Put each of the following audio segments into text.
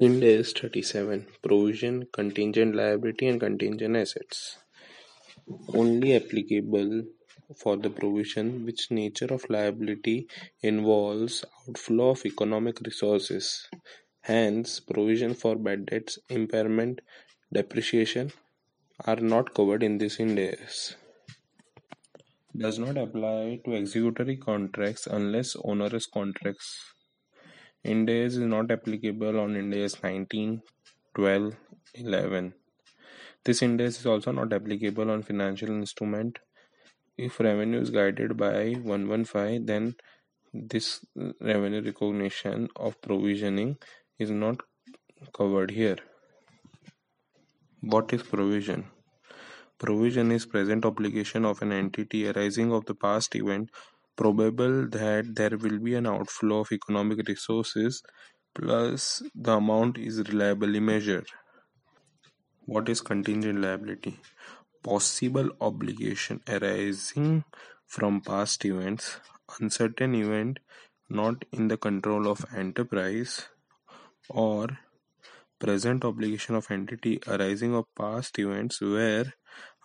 Ind AS 37 provision, contingent liability and contingent assets only applicable for the provision which nature of liability involves outflow of economic resources. Hence, provision for bad debts, impairment, depreciation are not covered in this Ind AS. Does not apply to executory contracts unless onerous contracts. Ind AS is not applicable on Ind AS 19, 12, 11. This Ind AS is also not applicable on financial instrument. If revenue is guided by 115, then this revenue recognition of provisioning is not covered here. What is provision? Provision is present obligation of an entity arising of the past event, probable that there will be an outflow of economic resources, plus the amount is reliably measured. What is contingent liability? Possible obligation arising from past events, uncertain event not in the control of enterprise, or present obligation of entity arising of past events where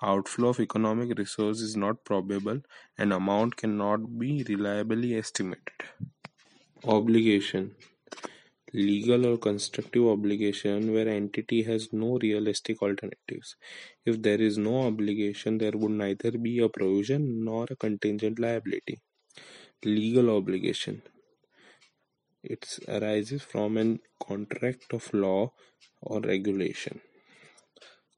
outflow of economic resource is not probable and amount cannot be reliably estimated. Obligation: legal or constructive obligation where entity has no realistic alternatives. If there is no obligation, there would neither be a provision nor a contingent liability. Legal obligation: it arises from a contract of law or regulation.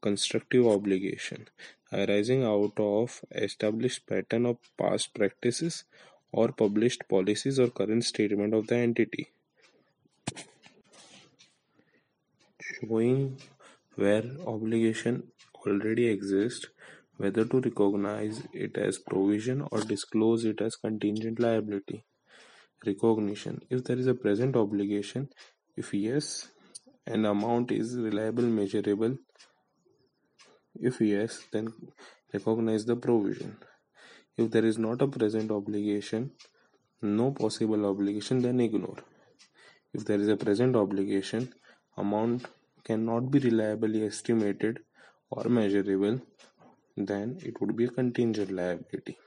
Constructive obligation: arising out of established pattern of past practices or published policies or current statement of the entity. Showing where obligation already exists, whether to recognize it as provision or disclose it as contingent liability. Recognition: if there is a present obligation, if yes, an amount is reliable, measurable. If yes, then recognize the provision. If there is not a present obligation, no possible obligation, then ignore. If there is a present obligation, amount cannot be reliably estimated or measurable, then it would be a contingent liability.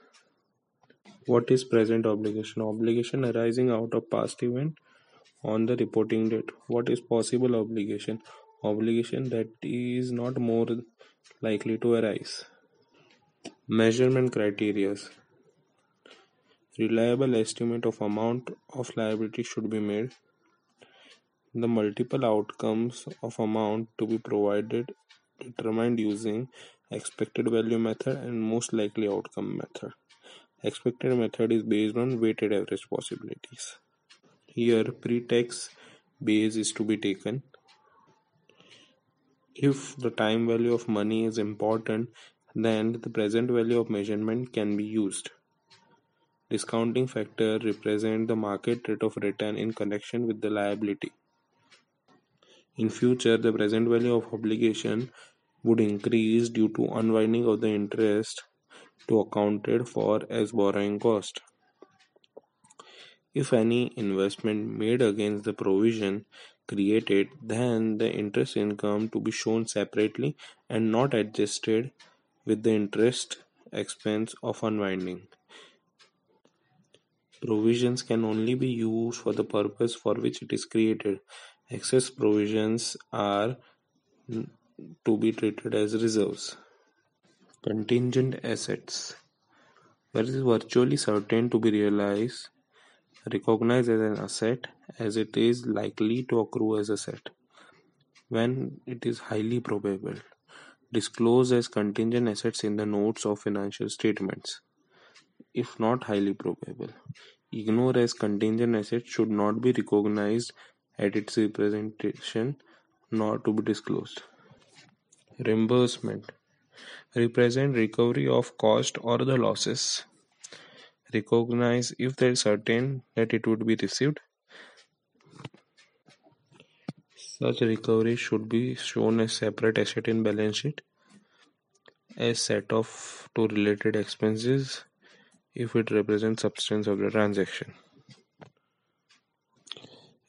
What is present obligation? Obligation arising out of past event on the reporting date. What is possible obligation? Obligation that is not more likely to arise. Measurement criteria: reliable estimate of amount of liability should be made. The multiple outcomes of amount to be provided determined using expected value method and most likely outcome method. Expected method is based on weighted average possibilities. Here, pre-tax base is to be taken. If the time value of money is important, then the present value of measurement can be used. Discounting factor represents the market rate of return in connection with the liability. In future, the present value of obligation would increase due to unwinding of the interest to accounted for as borrowing cost. If any investment made against the provision created, then the interest income to be shown separately and not adjusted with the interest expense of unwinding. Provisions can only be used for the purpose for which it is created. Excess provisions are to be treated as reserves. Contingent assets: where it is virtually certain to be realized, recognized as an asset as it is likely to accrue as asset when it is highly probable. Disclosed as contingent assets in the notes of financial statements if not highly probable. Ignored as contingent assets should not be recognized at its representation nor to be disclosed. Reimbursement: represent recovery of cost or the losses. Recognize if they are certain that it would be received. Such recovery should be shown as separate asset in balance sheet as set off to related expenses if it represents substance of the transaction.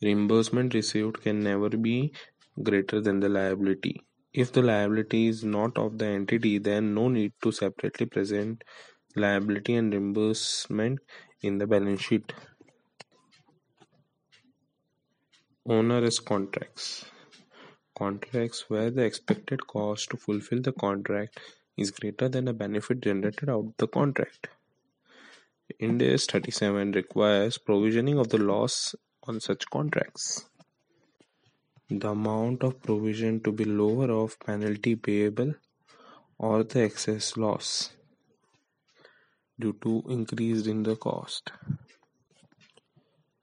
Reimbursement received can never be greater than the liability. If the liability is not of the entity, then no need to separately present liability and reimbursement in the balance sheet. Onerous contracts. Contracts where the expected cost to fulfill the contract is greater than the benefit generated out of the contract. Ind AS 37 requires provisioning of the loss on such contracts. The amount of provision to be lower of penalty payable or the excess loss due to increase in the cost.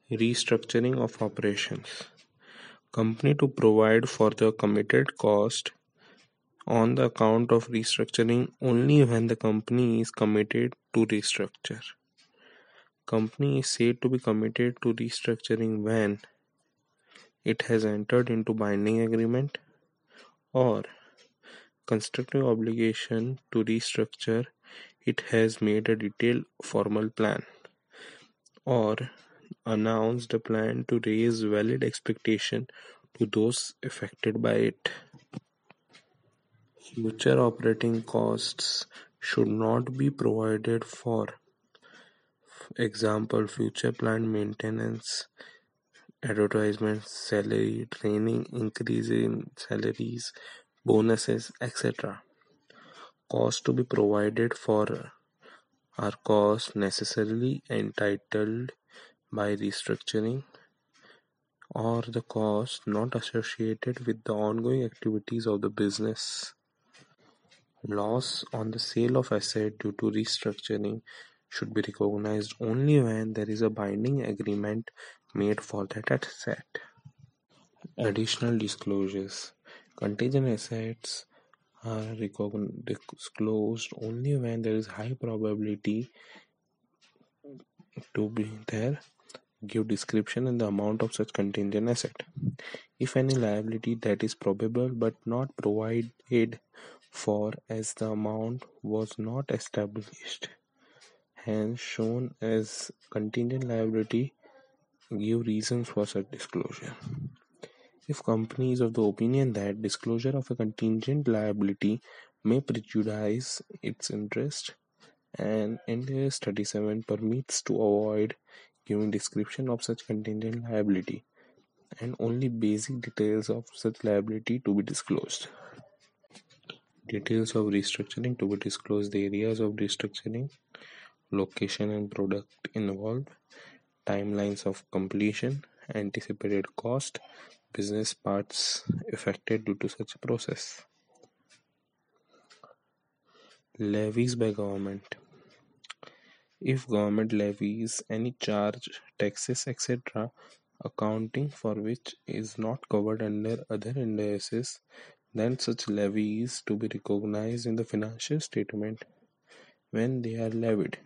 Restructuring of operations. Company to provide for the committed cost on the account of restructuring only when the company is committed to restructure. Company is said to be committed to restructuring when it has entered into binding agreement or constructive obligation to restructure, it has made a detailed formal plan or announced a plan to raise valid expectation to those affected by it. Future operating costs should not be provided for. Example, future plant maintenance, advertisements, salary, training, increase in salaries, bonuses, etc. Costs to be provided for are costs necessarily entitled by restructuring or the costs not associated with the ongoing activities of the business. Loss on the sale of asset due to restructuring should be recognized only when there is a binding agreement made for that asset. Additional disclosures. Contingent assets are disclosed only when there is high probability to be there. Give description and the amount of such contingent asset. If any liability that is probable but not provided for as the amount was not established, hence shown as contingent liability, give reasons for such disclosure. If company is of the opinion that disclosure of a contingent liability may prejudice its interest, and Ind AS 37 permits to avoid giving description of such contingent liability and only basic details of such liability to be disclosed. Details of restructuring to be disclosed, the areas of restructuring, location and product involved, timelines of completion, anticipated cost, business parts affected due to such process. Levies by government. If government levies any charge, taxes, etc., accounting for which is not covered under other Ind ASs, then such levies to be recognized in the financial statement when they are levied.